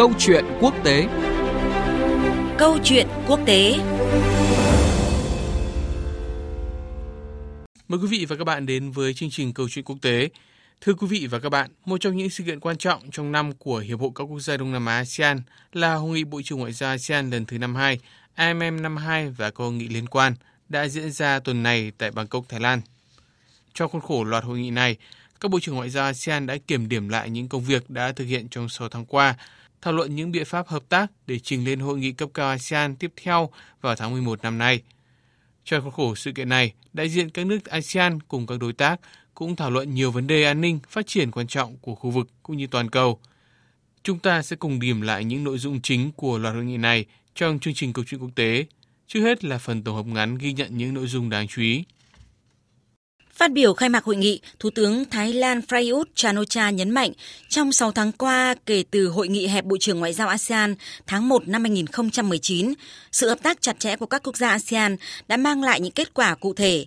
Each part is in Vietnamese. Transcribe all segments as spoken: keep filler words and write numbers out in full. Câu chuyện quốc tế. Câu chuyện quốc tế. Mời quý vị và các bạn đến với chương trình Câu chuyện quốc tế. Thưa quý vị và các bạn, một trong những sự kiện quan trọng trong năm của Hiệp hội các quốc gia Đông Nam Á a sê an là Hội nghị Bộ trưởng Ngoại giao a sê an lần thứ năm mươi hai, a em em năm hai và các hội nghị liên quan đã diễn ra tuần này tại Bangkok, Thái Lan. Trong khuôn khổ loạt hội nghị này, các Bộ trưởng Ngoại giao a sê an đã kiểm điểm lại những công việc đã thực hiện trong sáu tháng qua, thảo luận những biện pháp hợp tác để trình lên hội nghị cấp cao a sê an tiếp theo vào tháng mười một năm nay. Trong khuôn khổ sự kiện này, đại diện các nước a sê an cùng các đối tác cũng thảo luận nhiều vấn đề an ninh, phát triển quan trọng của khu vực cũng như toàn cầu. Chúng ta sẽ cùng điểm lại những nội dung chính của loạt hội nghị này trong chương trình Câu chuyện quốc tế. Trước hết là phần tổng hợp ngắn ghi nhận những nội dung đáng chú ý. Phát biểu khai mạc hội nghị, Thủ tướng Thái Lan Prayut Chan-ocha nhấn mạnh, trong sáu tháng qua kể từ Hội nghị Hẹp Bộ trưởng Ngoại giao a sê an tháng một năm hai không một chín, sự hợp tác chặt chẽ của các quốc gia a sê an đã mang lại những kết quả cụ thể.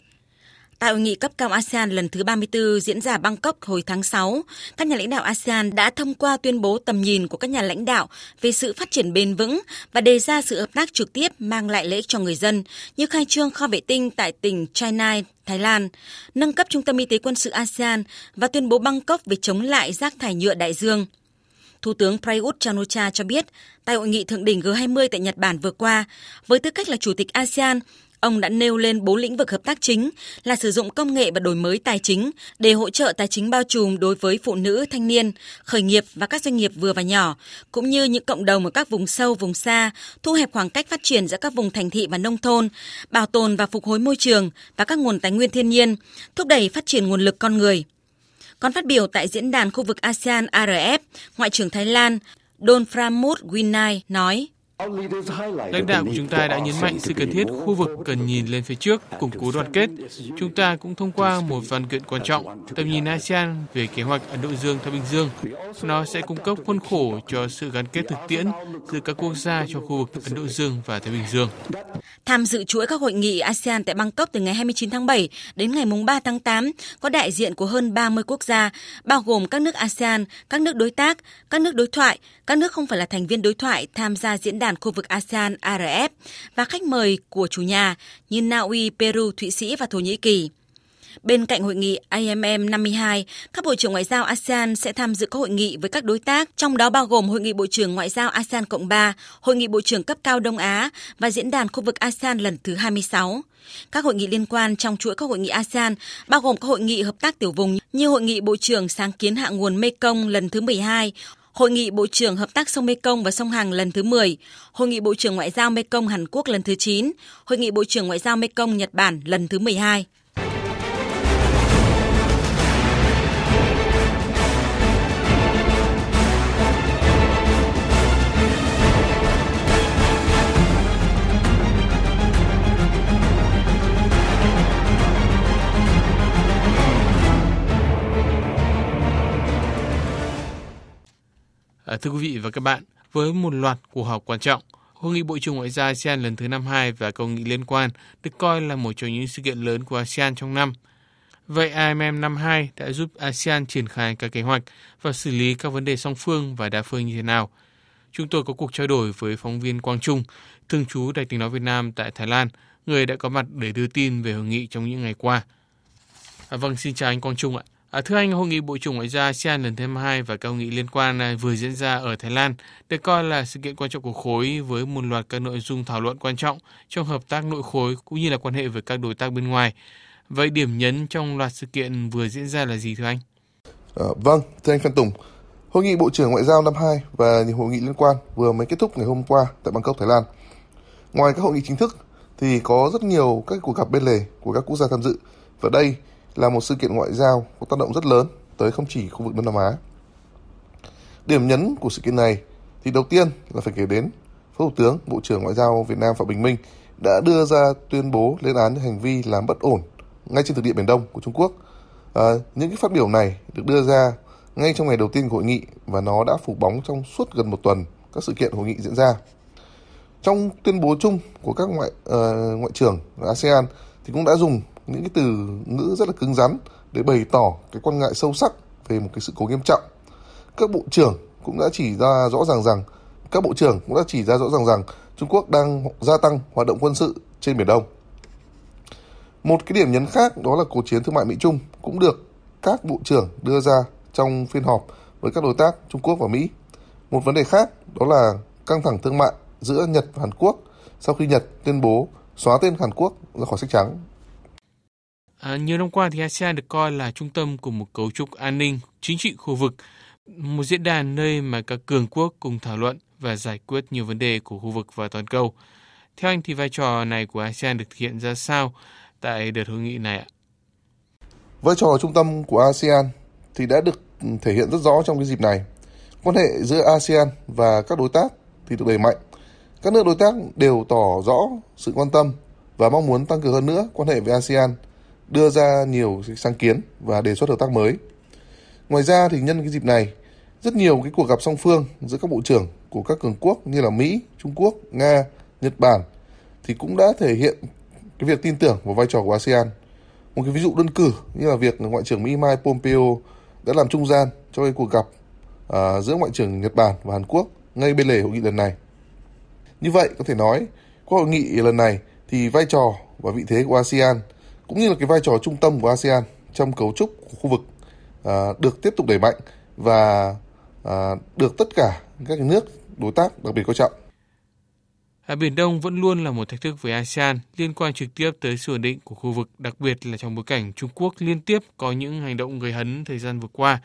Tại Hội nghị cấp cao a sê an lần thứ ba mươi tư diễn ra Bangkok hồi tháng sáu, các nhà lãnh đạo a sê an đã thông qua tuyên bố tầm nhìn của các nhà lãnh đạo về sự phát triển bền vững và đề ra sự hợp tác trực tiếp mang lại lợi ích cho người dân, như khai trương kho vệ tinh tại tỉnh Chai Nai, Thái Lan, nâng cấp Trung tâm Y tế quân sự a sê an và tuyên bố Bangkok về chống lại rác thải nhựa đại dương. Thủ tướng Prayut Chan-ocha cho biết, tại Hội nghị Thượng đỉnh G hai mươi tại Nhật Bản vừa qua, với tư cách là Chủ tịch a sê an, ông đã nêu lên bốn lĩnh vực hợp tác chính là sử dụng công nghệ và đổi mới tài chính để hỗ trợ tài chính bao trùm đối với phụ nữ, thanh niên, khởi nghiệp và các doanh nghiệp vừa và nhỏ, cũng như những cộng đồng ở các vùng sâu, vùng xa, thu hẹp khoảng cách phát triển giữa các vùng thành thị và nông thôn, bảo tồn và phục hồi môi trường và các nguồn tài nguyên thiên nhiên, thúc đẩy phát triển nguồn lực con người. Còn phát biểu tại diễn đàn khu vực a sê an a rờ ép, Ngoại trưởng Thái Lan Don Pramud Winai nói, lãnh đạo của chúng ta đã nhấn mạnh sự cần thiết khu vực cần nhìn lên phía trước, củng cố đoàn kết. Chúng ta cũng thông qua một văn kiện quan trọng, tầm nhìn a sê an về kế hoạch Ấn Độ Dương-Thái Bình Dương. Nó sẽ cung cấp khuôn khổ cho sự gắn kết thực tiễn giữa các quốc gia trong khu vực Ấn Độ Dương và Thái Bình Dương. Tham dự chuỗi các hội nghị a sê an tại Bangkok từ ngày hai mươi chín tháng bảy đến ngày ba tháng tám có đại diện của hơn ba mươi quốc gia, bao gồm các nước a sê an, các nước đối tác, các nước đối thoại, các nước không phải là thành viên đối thoại tham gia diễn đàn khu vực a sê an a rờ ép và khách mời của chủ nhà như Na Uy, Peru, Thụy Sĩ và Thổ Nhĩ Kỳ. Bên cạnh hội nghị a em em năm mươi hai, các Bộ trưởng Ngoại giao a sê an sẽ tham dự các hội nghị với các đối tác, trong đó bao gồm Hội nghị Bộ trưởng Ngoại giao a sê an Cộng ba, Hội nghị Bộ trưởng cấp cao Đông Á và Diễn đàn khu vực a sê an lần thứ hai mươi sáu. Các hội nghị liên quan trong chuỗi các hội nghị a sê an bao gồm các hội nghị hợp tác tiểu vùng như Hội nghị Bộ trưởng Sáng kiến Hạ nguồn Mekong lần thứ mười hai, Hội nghị Bộ trưởng Hợp tác sông Mekong và sông Hằng lần thứ mười, Hội nghị Bộ trưởng Ngoại giao Mekong Hàn Quốc lần thứ chín, Hội nghị Bộ trưởng Ngoại giao Mekong Nhật Bản lần thứ mười hai. Thưa quý vị và các bạn, với một loạt cuộc họp quan trọng, Hội nghị Bộ trưởng Ngoại giao a sê an lần thứ năm mươi hai và các hội nghị liên quan được coi là một trong những sự kiện lớn của a sê an trong năm. Vậy a em em năm mươi hai đã giúp a sê an triển khai các kế hoạch và xử lý các vấn đề song phương và đa phương như thế nào? Chúng tôi có cuộc trao đổi với phóng viên Quang Trung, thường trú Đài Tiếng nói Việt Nam tại Thái Lan, người đã có mặt để đưa tin về hội nghị trong những ngày qua. À, vâng, xin chào anh Quang Trung ạ. À, thưa anh, Hội nghị Bộ trưởng Ngoại giao a sê an lần thứ hai mươi hai và các hội nghị liên quan vừa diễn ra ở Thái Lan được coi là sự kiện quan trọng của khối với một loạt các nội dung thảo luận quan trọng trong hợp tác nội khối cũng như là quan hệ với các đối tác bên ngoài. Vậy điểm nhấn trong loạt sự kiện vừa diễn ra là gì thưa anh? À, vâng, thưa anh Phan Tùng, Hội nghị Bộ trưởng Ngoại giao năm hai và những hội nghị liên quan vừa mới kết thúc ngày hôm qua tại Bangkok, Thái Lan. Ngoài các hội nghị chính thức thì có rất nhiều các cuộc gặp bên lề của các quốc gia tham dự và đây là một sự kiện ngoại giao có tác động rất lớn tới không chỉ khu vực Đông Nam Á. Điểm nhấn của sự kiện này thì đầu tiên là phải kể đến Phó Thủ tướng Bộ trưởng Ngoại giao Việt Nam Phạm Bình Minh đã đưa ra tuyên bố lên án những hành vi làm bất ổn ngay trên thực địa Biển Đông của Trung Quốc. À, những cái phát biểu này được đưa ra ngay trong ngày đầu tiên của hội nghị và nó đã phủ bóng trong suốt gần một tuần các sự kiện hội nghị diễn ra. Trong tuyên bố chung của các ngoại uh, ngoại trưởng a sê an thì cũng đã dùng những cái từ ngữ rất là cứng rắn để bày tỏ cái quan ngại sâu sắc về một cái sự cố nghiêm trọng. Các bộ trưởng cũng đã chỉ ra rõ ràng rằng các bộ trưởng cũng đã chỉ ra rõ ràng rằng Trung Quốc đang gia tăng hoạt động quân sự trên Biển Đông. Một cái điểm nhấn khác đó là cuộc chiến thương mại Mỹ-Trung cũng được các bộ trưởng đưa ra trong phiên họp với các đối tác Trung Quốc và Mỹ. Một vấn đề khác đó là căng thẳng thương mại giữa Nhật và Hàn Quốc sau khi Nhật tuyên bố xóa tên Hàn Quốc ra khỏi sách trắng. À, nhiều năm qua thì ASEAN được coi là trung tâm của một cấu trúc an ninh, chính trị khu vực, một diễn đàn nơi mà các cường quốc cùng thảo luận và giải quyết nhiều vấn đề của khu vực và toàn cầu. Theo anh thì vai trò này của ASEAN được thực hiện ra sao tại đợt hội nghị này ạ? Vai trò trung tâm của ASEAN thì đã được thể hiện rất rõ trong cái dịp này. Quan hệ giữa ASEAN và các đối tác thì được đẩy mạnh. Các nước đối tác đều tỏ rõ sự quan tâm và mong muốn tăng cường hơn nữa quan hệ với ASEAN, đưa ra nhiều sáng kiến và đề xuất hợp tác mới. Ngoài ra thì nhân cái dịp này, rất nhiều cái cuộc gặp song phương giữa các bộ trưởng của các cường quốc như là Mỹ, Trung Quốc, Nga, Nhật Bản thì cũng đã thể hiện cái việc tin tưởng vào vai trò của ASEAN. Một cái ví dụ đơn cử như là việc Ngoại trưởng Mỹ Mike Pompeo đã làm trung gian cho cái cuộc gặp à, giữa Ngoại trưởng Nhật Bản và Hàn Quốc ngay bên lề hội nghị lần này. Như vậy có thể nói, qua hội nghị lần này thì vai trò và vị thế của ASEAN cũng như là cái vai trò trung tâm của ASEAN trong cấu trúc của khu vực à, được tiếp tục đẩy mạnh và à, được tất cả các nước đối tác đặc biệt coi trọng. À, Biển Đông vẫn luôn là một thách thức với ASEAN, liên quan trực tiếp tới sự ổn định của khu vực, đặc biệt là trong bối cảnh Trung Quốc liên tiếp có những hành động gây hấn thời gian vừa qua.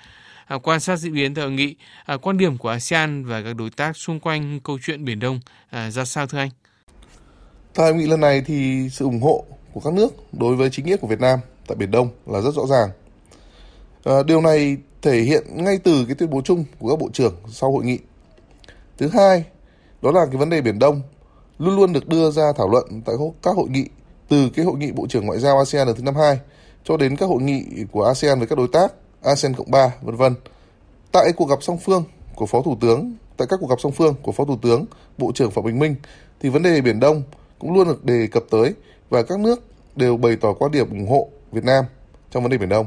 À, quan sát diễn biến tại hội nghị, à, quan điểm của ASEAN và các đối tác xung quanh câu chuyện Biển Đông à, ra sao thưa anh? Tại hội nghị lần này thì sự ủng hộ của các nước đối với chính nghĩa của Việt Nam tại Biển Đông là rất rõ ràng. À, điều này thể hiện ngay từ cái tuyên bố chung của các bộ trưởng sau hội nghị. Thứ hai, đó là cái vấn đề Biển Đông luôn luôn được đưa ra thảo luận tại các hội nghị, từ cái hội nghị Bộ trưởng Ngoại giao ASEAN lần thứ năm mươi hai cho đến các hội nghị của ASEAN với các đối tác, ASEAN cộng ba, vân vân. Tại cuộc gặp song phương của Phó Thủ tướng, tại các cuộc gặp song phương của Phó Thủ tướng, Bộ trưởng Phạm Bình Minh thì vấn đề Biển Đông cũng luôn được đề cập tới và các nước đều bày tỏ quan điểm ủng hộ Việt Nam trong vấn đề Biển Đông.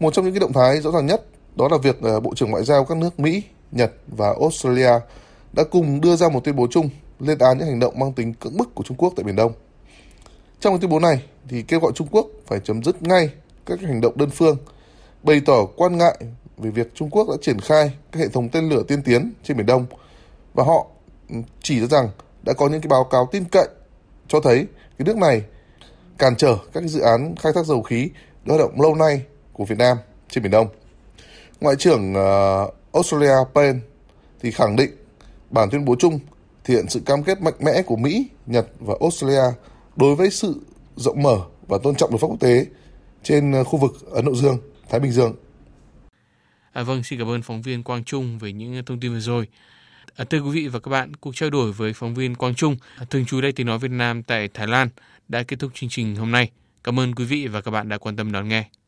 Một trong những cái động thái rõ ràng nhất đó là việc Bộ trưởng Ngoại giao các nước Mỹ, Nhật và Australia đã cùng đưa ra một tuyên bố chung lên án những hành động mang tính cưỡng bức của Trung Quốc tại Biển Đông. Trong tuyên bố này thì kêu gọi Trung Quốc phải chấm dứt ngay các hành động đơn phương, bày tỏ quan ngại về việc Trung Quốc đã triển khai các hệ thống tên lửa tiên tiến trên Biển Đông và họ chỉ ra rằng đã có những cái báo cáo tin cậy cho thấy cái nước này cản trở các dự án khai thác dầu khí đã hoạt động lâu nay của Việt Nam trên Biển Đông. Ngoại trưởng uh, Australia Payne thì khẳng định bản tuyên bố chung thể hiện sự cam kết mạnh mẽ của Mỹ, Nhật và Australia đối với sự rộng mở và tôn trọng luật pháp quốc tế trên khu vực Ấn Độ Dương, Thái Bình Dương. À, vâng, xin cảm ơn phóng viên Quang Trung về những thông tin vừa rồi. À, thưa quý vị và các bạn, cuộc trao đổi với phóng viên Quang Trung, thường trú Đài Tiếng nói Việt Nam tại Thái Lan đã kết thúc chương trình hôm nay. Cảm ơn quý vị và các bạn đã quan tâm đón nghe.